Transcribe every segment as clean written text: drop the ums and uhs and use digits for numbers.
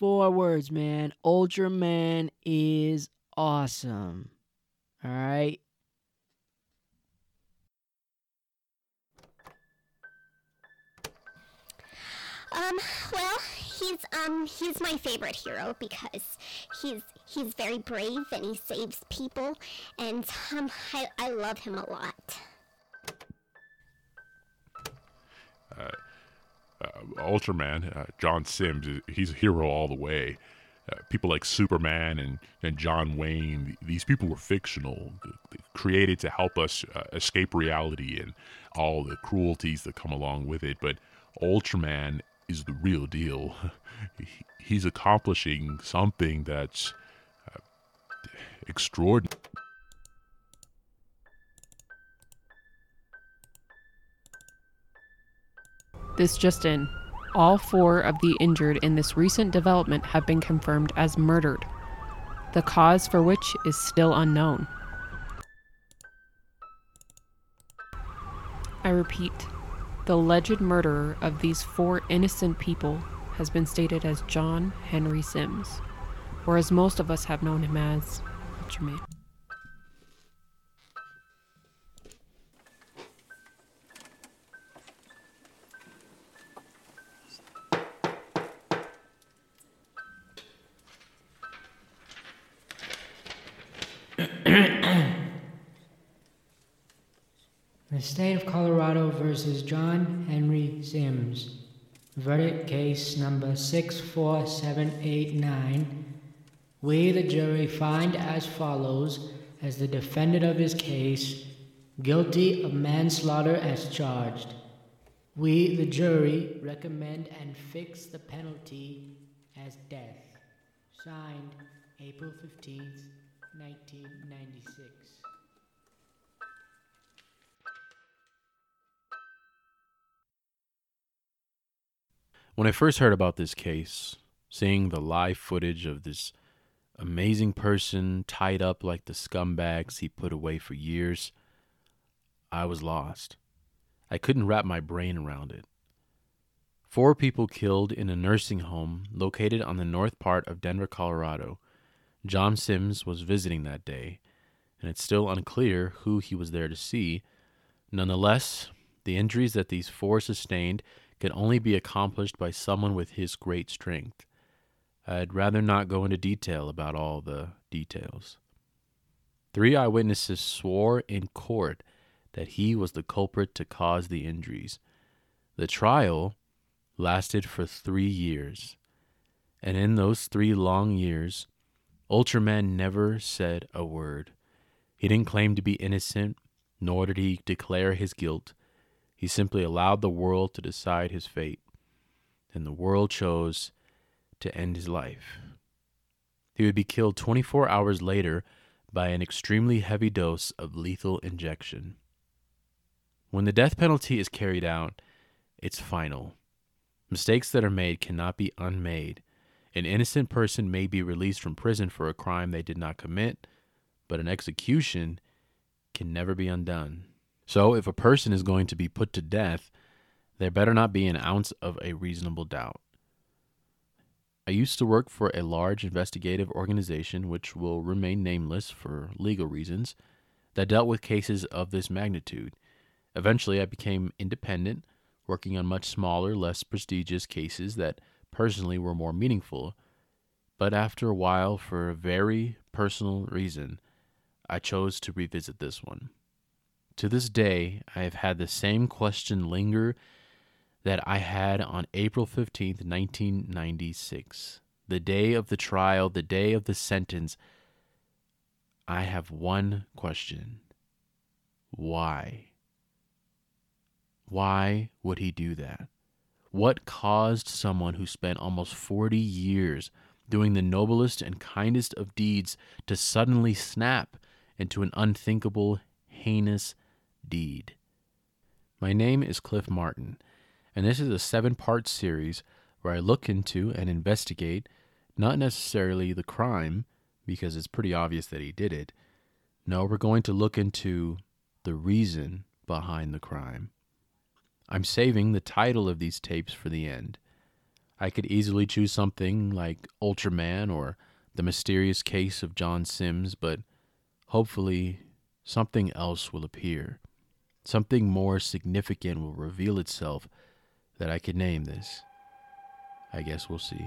four words, man. Ultraman is awesome. All right. Well, he's my favorite hero because he's very brave and he saves people, and I love him a lot. Ultraman, John Sims, he's a hero all the way. People like Superman and John Wayne, these people were fictional, created to help us escape reality and all the cruelties that come along with it, but Ultraman is the real deal. He's accomplishing something that's extraordinary. This just in. All four of the injured in this recent development have been confirmed as murdered. The cause for which is still unknown. I repeat, the alleged murderer of these four innocent people has been stated as John Henry Sims, or as most of us have known him as Ultraman. The State of Colorado versus John Henry Sims. Verdict case number 64789. We, the jury, find as follows, as the defendant of his case, guilty of manslaughter as charged. We, the jury, recommend and fix the penalty as death. Signed, April 15th, 1996. When I first heard about this case, seeing the live footage of this amazing person tied up like the scumbags he put away for years, I was lost. I couldn't wrap my brain around it. Four people killed in a nursing home located on the north part of Denver, Colorado. John Sims was visiting that day, and it's still unclear who he was there to see. Nonetheless, the injuries that these four sustained could only be accomplished by someone with his great strength. I'd rather not go into detail about all the details. Three eyewitnesses swore in court that he was the culprit to cause the injuries. The trial lasted for 3 years, and in those 3 long years, Ultraman never said a word. He didn't claim to be innocent, nor did he declare his guilt. He simply allowed the world to decide his fate, and the world chose to end his life. He would be killed 24 hours later by an extremely heavy dose of lethal injection. When the death penalty is carried out, it's final. Mistakes that are made cannot be unmade. An innocent person may be released from prison for a crime they did not commit, but an execution can never be undone. So if a person is going to be put to death, there better not be an ounce of a reasonable doubt. I used to work for a large investigative organization, which will remain nameless for legal reasons, that dealt with cases of this magnitude. Eventually, I became independent, working on much smaller, less prestigious cases that personally were more meaningful. But after a while, for a very personal reason, I chose to revisit this one. To this day, I have had the same question linger that I had on April 15th, 1996. The day of the trial, the day of the sentence, I have one question. Why? Why would he do that? What caused someone who spent almost 40 years doing the noblest and kindest of deeds to suddenly snap into an unthinkable, heinous deed? My name is Cliff Martin, and this is a 7-part series where I look into and investigate not necessarily the crime, because it's pretty obvious that he did it. No, we're going to look into the reason behind the crime. I'm saving the title of these tapes for the end. I could easily choose something like Ultraman or The Mysterious Case of John Sims, but hopefully something else will appear. Something more significant will reveal itself that I could name this. I guess we'll see.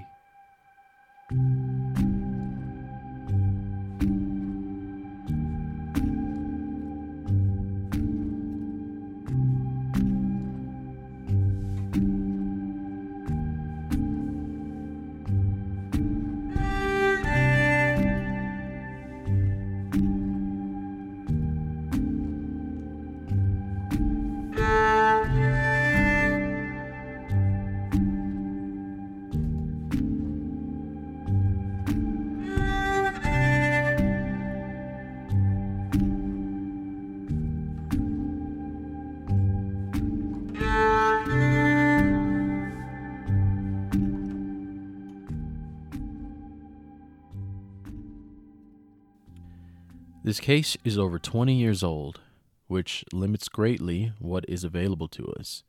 This case is over 20 years old, which limits greatly what is available to us.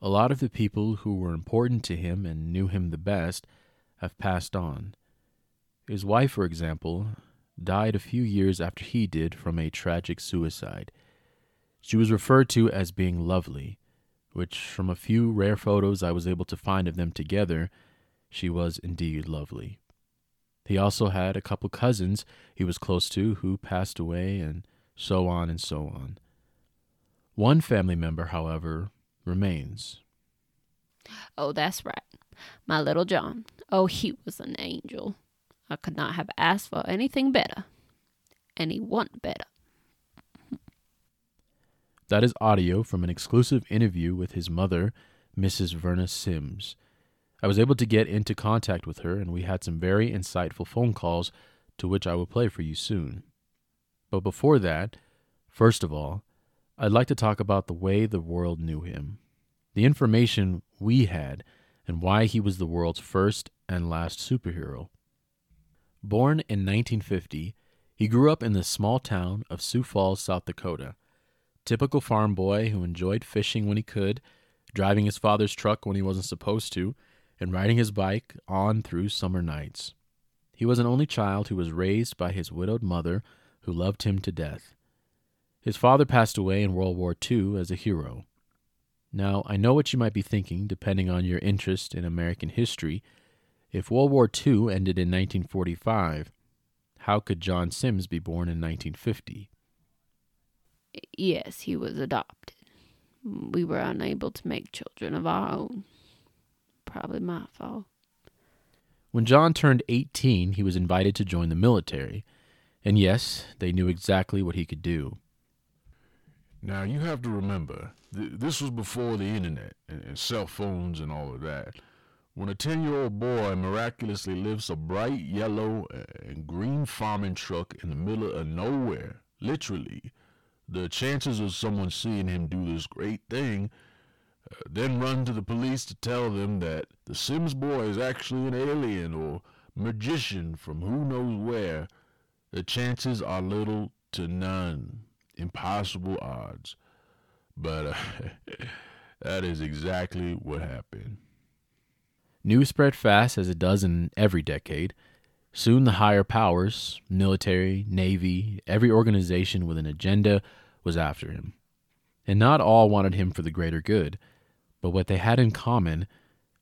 A lot of the people who were important to him and knew him the best have passed on. His wife, for example, died a few years after he did from a tragic suicide. She was referred to as being lovely, which from a few rare photos I was able to find of them together, she was indeed lovely. He also had a couple cousins he was close to who passed away, and so on and so on. One family member, however, remains. Oh, that's right. My little John. Oh, he was an angel. I could not have asked for anything better. And he wa'n't better. That is audio from an exclusive interview with his mother, Mrs. Verna Sims. I was able to get into contact with her, and we had some very insightful phone calls to which I will play for you soon. But before that, first of all, I'd like to talk about the way the world knew him, the information we had, and why he was the world's first and last superhero. Born in 1950, he grew up in the small town of Sioux Falls, South Dakota. Typical farm boy who enjoyed fishing when he could, driving his father's truck when he wasn't supposed to, and riding his bike on through summer nights. He was an only child who was raised by his widowed mother, who loved him to death. His father passed away in World War II as a hero. Now, I know what you might be thinking, depending on your interest in American history. If World War II ended in 1945, how could John Sims be born in 1950? Yes, he was adopted. We were unable to make children of our own. Probably my fault. When John turned 18, he was invited to join the military. And yes, they knew exactly what he could do. Now, you have to remember, this was before the internet and cell phones and all of that. When a 10-year-old boy miraculously lifts a bright yellow and green farming truck in the middle of nowhere, literally, the chances of someone seeing him do this great thing then run to the police to tell them that the Sims boy is actually an alien or magician from who knows where, the chances are little to none. Impossible odds. But that is exactly what happened. News spread fast as it does in every decade. Soon the higher powers, military, Navy, every organization with an agenda was after him. And not all wanted him for the greater good, but what they had in common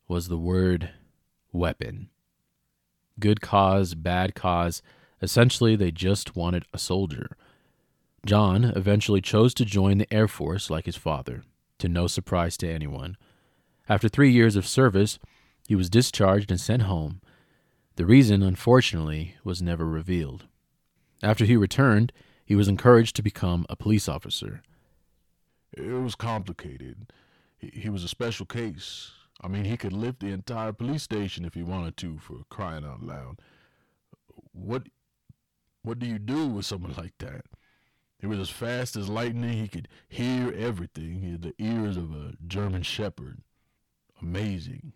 was the word weapon. Good cause, bad cause, essentially they just wanted a soldier. John eventually chose to join the Air Force like his father, to no surprise to anyone. After 3 years of service, he was discharged and sent home. The reason, unfortunately, was never revealed. After he returned, he was encouraged to become a police officer. It was complicated. He was a special case. I mean, he could lift the entire police station if he wanted to, for crying out loud. What do you do with someone like that? He was as fast as lightning. He could hear everything. He had the ears of a German shepherd. Amazing.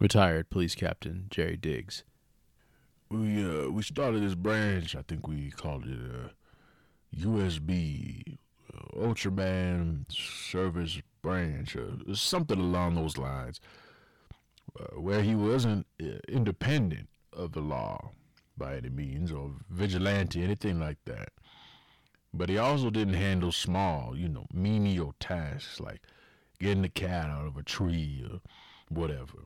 Retired police captain Jerry Diggs. We started this branch. I think we called it USB. Ultraman service branch or something along those lines. where he wasn't independent of the law by any means, or vigilante, anything like that. But he also didn't handle small, menial tasks like getting the cat out of a tree or whatever.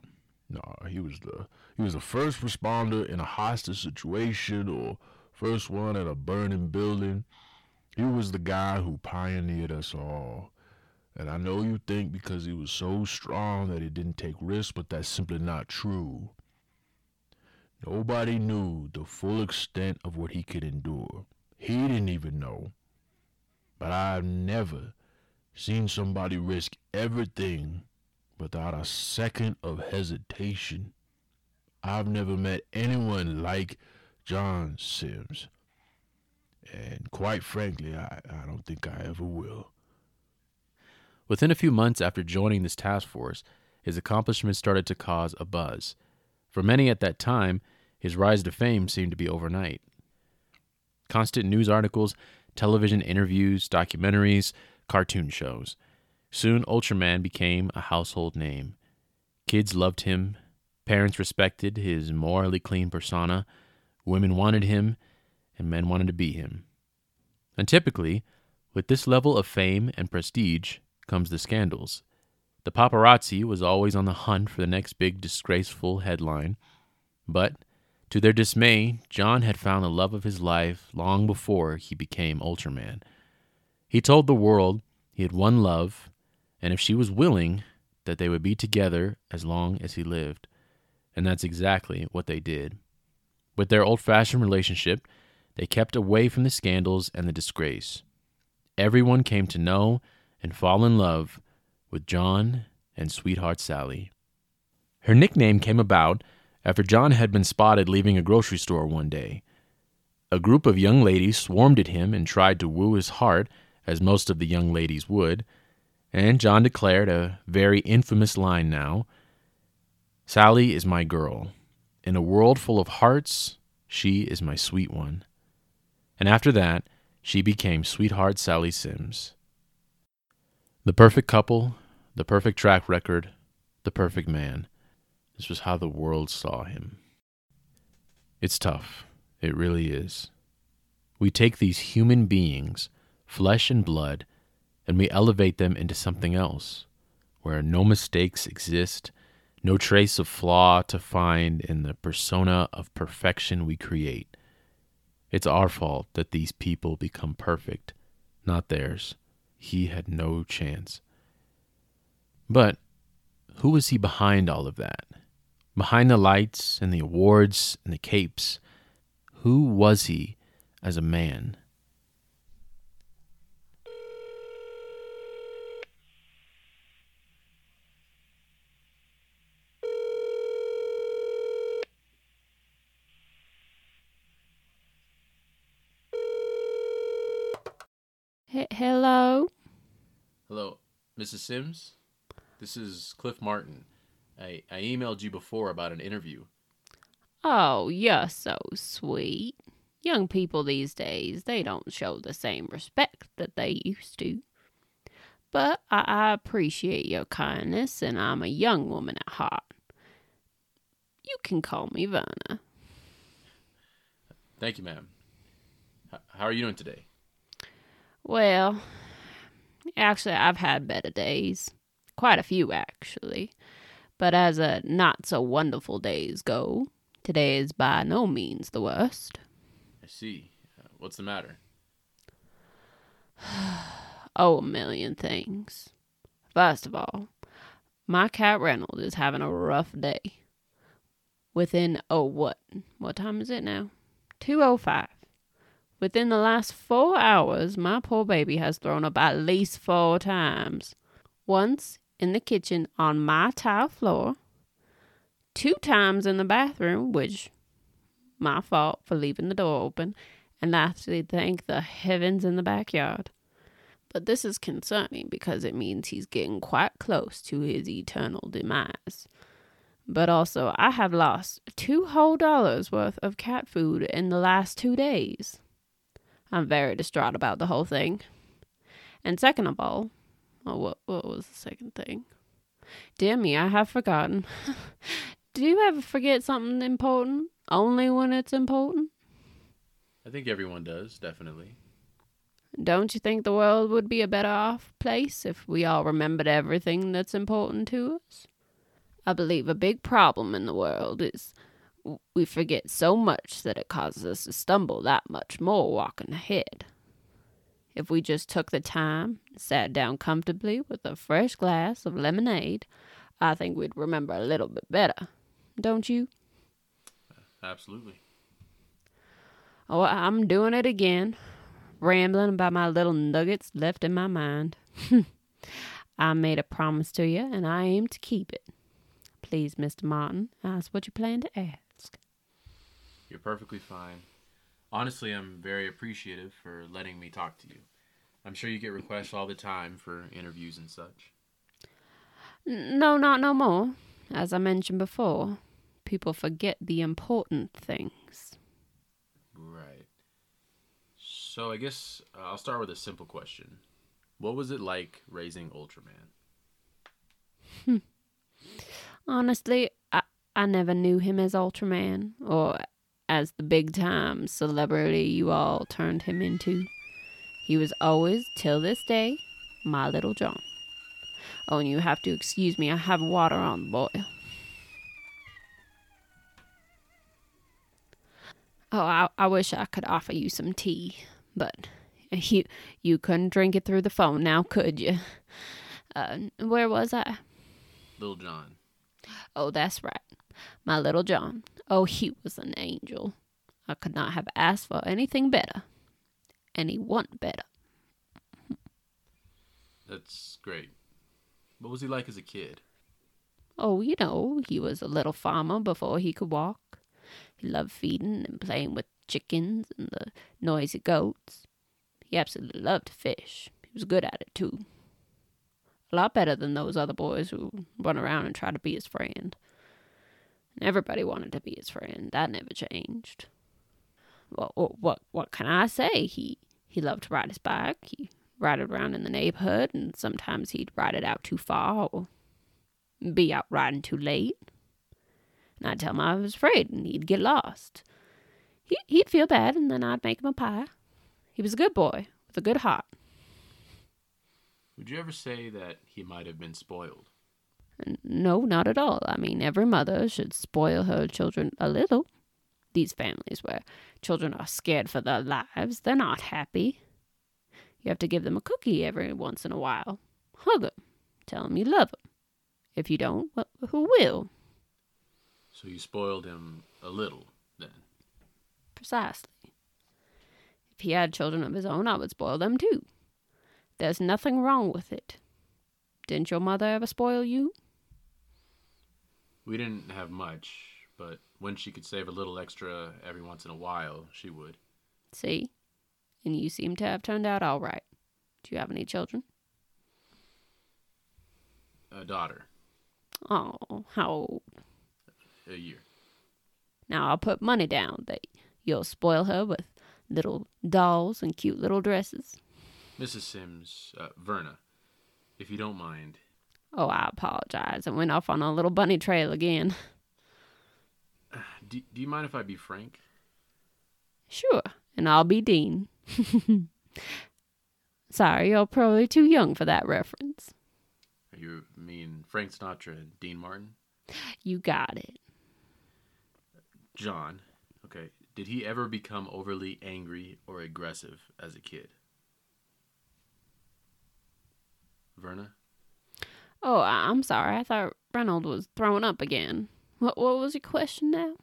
No, he was the first responder in a hostage situation or first one at a burning building. He was the guy who pioneered us all. And I know you think because he was so strong that he didn't take risks, but that's simply not true. Nobody knew the full extent of what he could endure. He didn't even know. But I've never seen somebody risk everything without a second of hesitation. I've never met anyone like John Sims. And quite frankly, I don't think I ever will. Within a few months after joining this task force, his accomplishments started to cause a buzz. For many at that time, his rise to fame seemed to be overnight. Constant news articles, television interviews, documentaries, cartoon shows. Soon, Ultraman became a household name. Kids loved him. Parents respected his morally clean persona. Women wanted him, and men wanted to be him. And typically, with this level of fame and prestige comes the scandals. The paparazzi was always on the hunt for the next big disgraceful headline. But, to their dismay, John had found the love of his life long before he became Ultraman. He told the world he had one love, and if she was willing, that they would be together as long as he lived. And that's exactly what they did. With their old-fashioned relationship, they kept away from the scandals and the disgrace. Everyone came to know and fall in love with John and sweetheart Sally. Her nickname came about after John had been spotted leaving a grocery store one day. A group of young ladies swarmed at him and tried to woo his heart, as most of the young ladies would, and John declared a very infamous line now, "Sally is my girl. In a world full of hearts, she is my sweet one." And after that, she became sweetheart Sally Sims. The perfect couple, the perfect track record, the perfect man. This was how the world saw him. It's tough. It really is. We take these human beings, flesh and blood, and we elevate them into something else, where no mistakes exist, no trace of flaw to find in the persona of perfection we create. It's our fault that these people become perfect, not theirs. He had no chance. But who was he behind all of that? Behind the lights and the awards and the capes? Who was he as a man? Hello? Hello, Mrs. Sims? This is Cliff Martin. I emailed you before about an interview. Oh, you're so sweet. Young people these days, they don't show the same respect that they used to. But I appreciate your kindness, and I'm a young woman at heart. You can call me Verna. Thank you, ma'am. How are you doing today? Well, actually, I've had better days. Quite a few, actually. But as a not-so-wonderful days go, today is by no means the worst. I see. What's the matter? Oh, a million things. First of all, my cat Reynolds is having a rough day. Within, what time is it now? 2:05. Within the last 4 hours, my poor baby has thrown up at least 4 times. Once in the kitchen on my tile floor. 2 times in the bathroom, which my fault for leaving the door open. And lastly, thank the heavens, in the backyard. But this is concerning because it means he's getting quite close to his eternal demise. But also, I have lost $2 whole worth of cat food in the last 2 days. I'm very distraught about the whole thing. And second of all, what was the second thing? Dear me, I have forgotten. Do you ever forget something important? Only when it's important? I think everyone does, definitely. Don't you think the world would be a better off place if we all remembered everything that's important to us? I believe a big problem in the world is we forget so much that it causes us to stumble that much more walking ahead. If we just took the time and sat down comfortably with a fresh glass of lemonade, I think we'd remember a little bit better. Don't you? Absolutely. Oh, I'm doing it again, rambling about my little nuggets left in my mind. I made a promise to you, and I aim to keep it. Please, Mr. Martin, ask what you plan to ask. You're perfectly fine. Honestly, I'm very appreciative for letting me talk to you. I'm sure you get requests all the time for interviews and such. No, not no more. As I mentioned before, people forget the important things. Right. So I guess I'll start with a simple question. What was it like raising Ultraman? Honestly, I never knew him as Ultraman or as the big-time celebrity you all turned him into. He was always, till this day, my little John. Oh, and you have to excuse me, I have water on the boil. Oh, I wish I could offer you some tea, but you couldn't drink it through the phone now, could you? Where was I? Little John. Oh, that's right. My little John. Oh, he was an angel. I could not have asked for anything better. And he wa'n't better. That's great. What was he like as a kid? Oh, you know, he was a little farmer before he could walk. He loved feeding and playing with chickens and the noisy goats. He absolutely loved to fish. He was good at it, too. A lot better than those other boys who run around and try to be his friend. Everybody wanted to be his friend. That never changed. What can I say? He loved to ride his bike. He rode around in the neighborhood, and sometimes he'd ride it out too far or be out riding too late. And I'd tell him I was afraid, and he'd get lost. He'd feel bad, and then I'd make him a pie. He was a good boy with a good heart. Would you ever say that he might have been spoiled? No, not at all. I mean, every mother should spoil her children a little. These families where children are scared for their lives, they're not happy. You have to give them a cookie every once in a while. Hug them. Tell them you love them. If you don't, well, who will? So you spoiled him a little, then? Precisely. If he had children of his own, I would spoil them, too. There's nothing wrong with it. Didn't your mother ever spoil you? We didn't have much, but when she could save a little extra every once in a while, she would. See? And you seem to have turned out all right. Do you have any children? A daughter. Oh, how old? A year. Now I'll put money down that you'll spoil her with little dolls and cute little dresses. Mrs. Sims, Verna, if you don't mind. Oh, I apologize. I went off on a little bunny trail again. Do you mind if I be frank? Sure, and I'll be Dean. Sorry, you're probably too young for that reference. You mean Frank Sinatra and Dean Martin? You got it. John, okay, did he ever become overly angry or aggressive as a kid? Verna? Oh, I'm sorry. I thought Reynolds was throwing up again. What was your question now?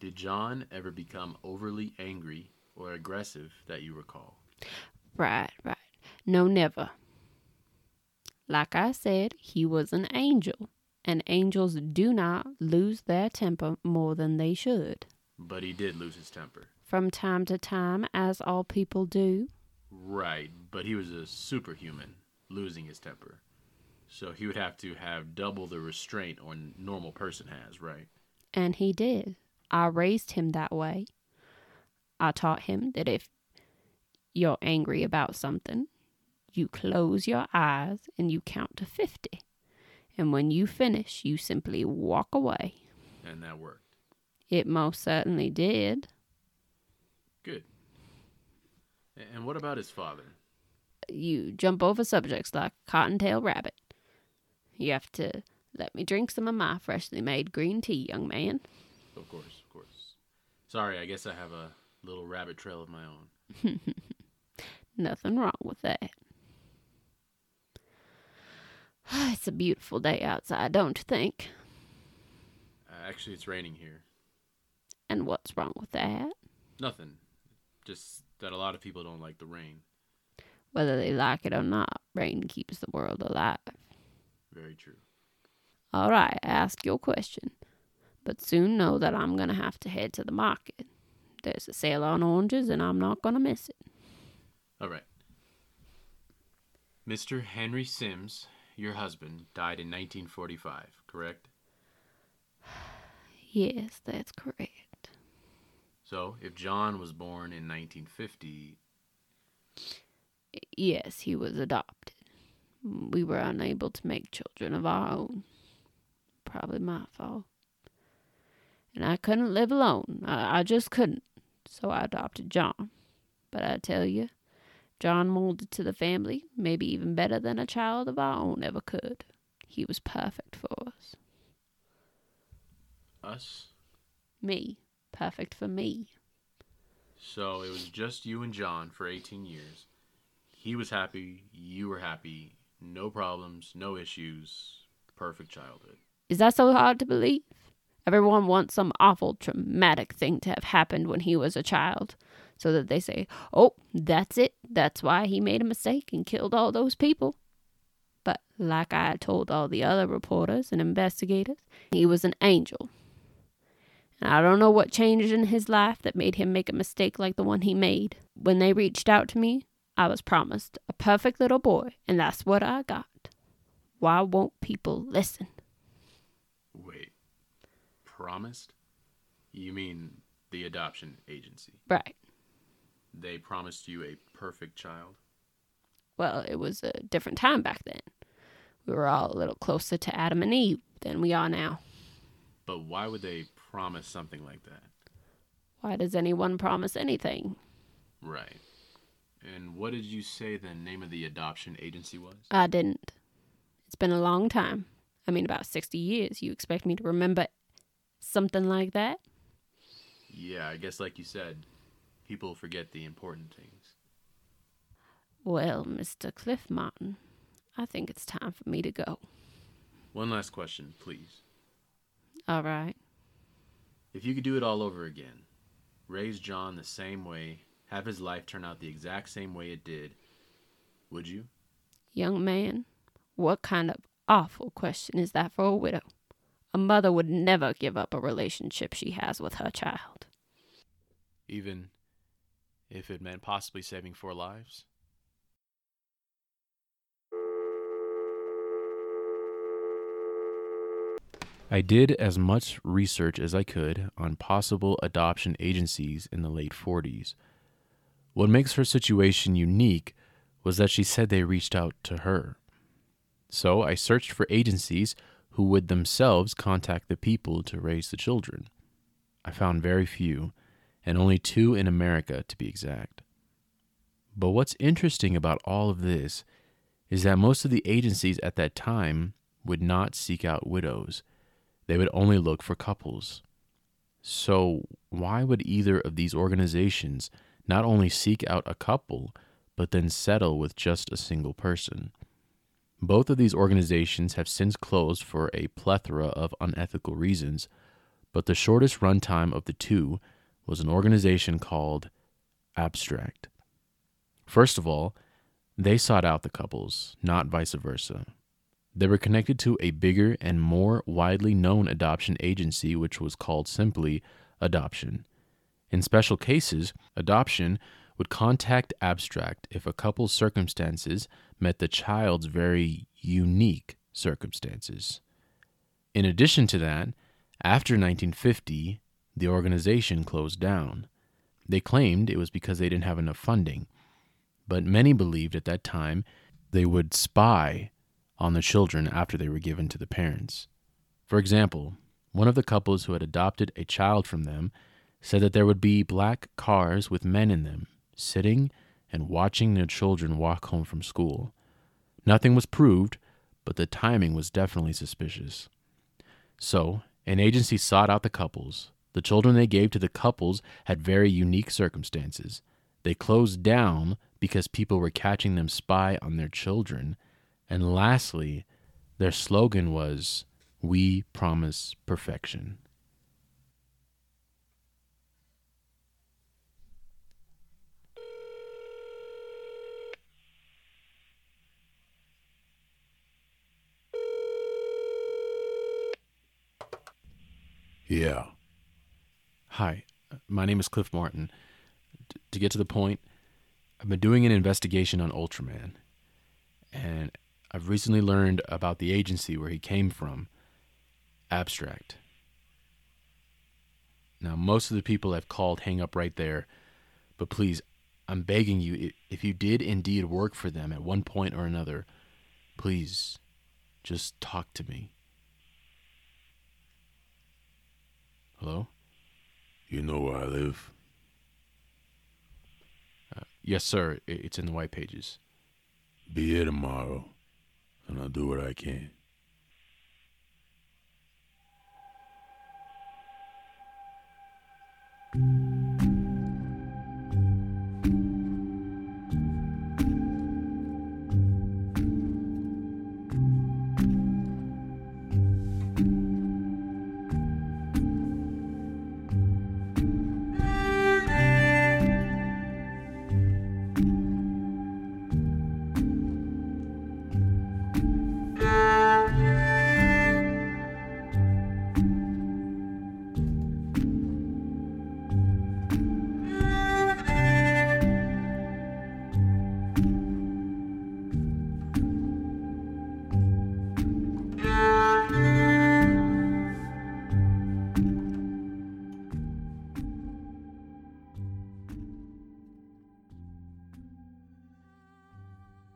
Did John ever become overly angry or aggressive that you recall? Right. No, never. Like I said, he was an angel, and angels do not lose their temper more than they should. But he did lose his temper. From time to time, as all people do. Right, but he was a superhuman. Losing his temper. So he would have to have double the restraint a normal person has, right? And he did. I raised him that way. I taught him that if you're angry about something, you close your eyes and you count to 50. And when you finish, you simply walk away. And that worked. It most certainly did. Good. And what about his father? You jump over subjects like cottontail rabbit. You have to let me drink some of my freshly made green tea, young man. Of course, of course. Sorry, I guess I have a little rabbit trail of my own. Nothing wrong with that. It's a beautiful day outside, don't you think? Actually, it's raining here. And what's wrong with that? Nothing. Just that a lot of people don't like the rain. Whether they like it or not, rain keeps the world alive. Very true. All right, ask your question. But soon know that I'm going to have to head to the market. There's a sale on oranges, and I'm not going to miss it. All right. Mr. Henry Sims, your husband, died in 1945, correct? Yes, that's correct. So, if John was born in 1950... Yes, he was adopted. We were unable to make children of our own. Probably my fault. And I couldn't live alone. I just couldn't. So I adopted John. But I tell you, John molded to the family, maybe even better than a child of our own ever could. He was perfect for us. Us? Me. Perfect for me. So it was just you and John for 18 years. He was happy. You were happy. No problems. No issues. Perfect childhood. Is that so hard to believe? Everyone wants some awful traumatic thing to have happened when he was a child, so that they say, oh, that's it. That's why he made a mistake and killed all those people. But like I told all the other reporters and investigators, he was an angel. I don't know what changed in his life that made him make a mistake like the one he made. When they reached out to me, I was promised a perfect little boy, and that's what I got. Why won't people listen? Wait. Promised? You mean the adoption agency? Right. They promised you a perfect child? Well, it was a different time back then. We were all a little closer to Adam and Eve than we are now. But why would they promise something like that? Why does anyone promise anything? Right. And what did you say the name of the adoption agency was? I didn't. It's been a long time. I mean, about 60 years. You expect me to remember something like that? Yeah, I guess like you said, people forget the important things. Well, Mr. Cliff Martin, I think it's time for me to go. One last question, please. All right. If you could do it all over again, raise John the same way, have his life turn out the exact same way it did, would you? Young man, what kind of awful question is that for a widow? A mother would never give up a relationship she has with her child. Even if it meant possibly saving 4 lives? I did as much research as I could on possible adoption agencies in the late 40s. What makes her situation unique was that she said they reached out to her. So I searched for agencies who would themselves contact the people to raise the children. I found very few, and only 2 in America to be exact. But what's interesting about all of this is that most of the agencies at that time would not seek out widows. They would only look for couples. So why would either of these organizations not only seek out a couple, but then settle with just a single person? Both of these organizations have since closed for a plethora of unethical reasons, but the shortest runtime of the 2 was an organization called Abstract. First of all, they sought out the couples, not vice versa. They were connected to a bigger and more widely known adoption agency, which was called simply Adoption. In special cases, Adoption would contact Abstract if a couple's circumstances met the child's very unique circumstances. In addition to that, after 1950, the organization closed down. They claimed it was because they didn't have enough funding, but many believed at that time they would spy on the children after they were given to the parents. For example, one of the couples who had adopted a child from them said that there would be black cars with men in them, sitting and watching their children walk home from school. Nothing was proved, but the timing was definitely suspicious. So, an agency sought out the couples. The children they gave to the couples had very unique circumstances. They closed down because people were catching them spy on their children. And lastly, their slogan was, "We promise perfection." Yeah. Hi, my name is Cliff Martin. To get to the point, I've been doing an investigation on Ultraman, and I've recently learned about the agency where he came from, Abstract. Now, most of the people I've called hang up right there, but please, I'm begging you, if you did indeed work for them at one point or another, please, just talk to me. Hello? You know where I live? Yes, sir. It's in the white pages. Be here tomorrow, and I'll do what I can.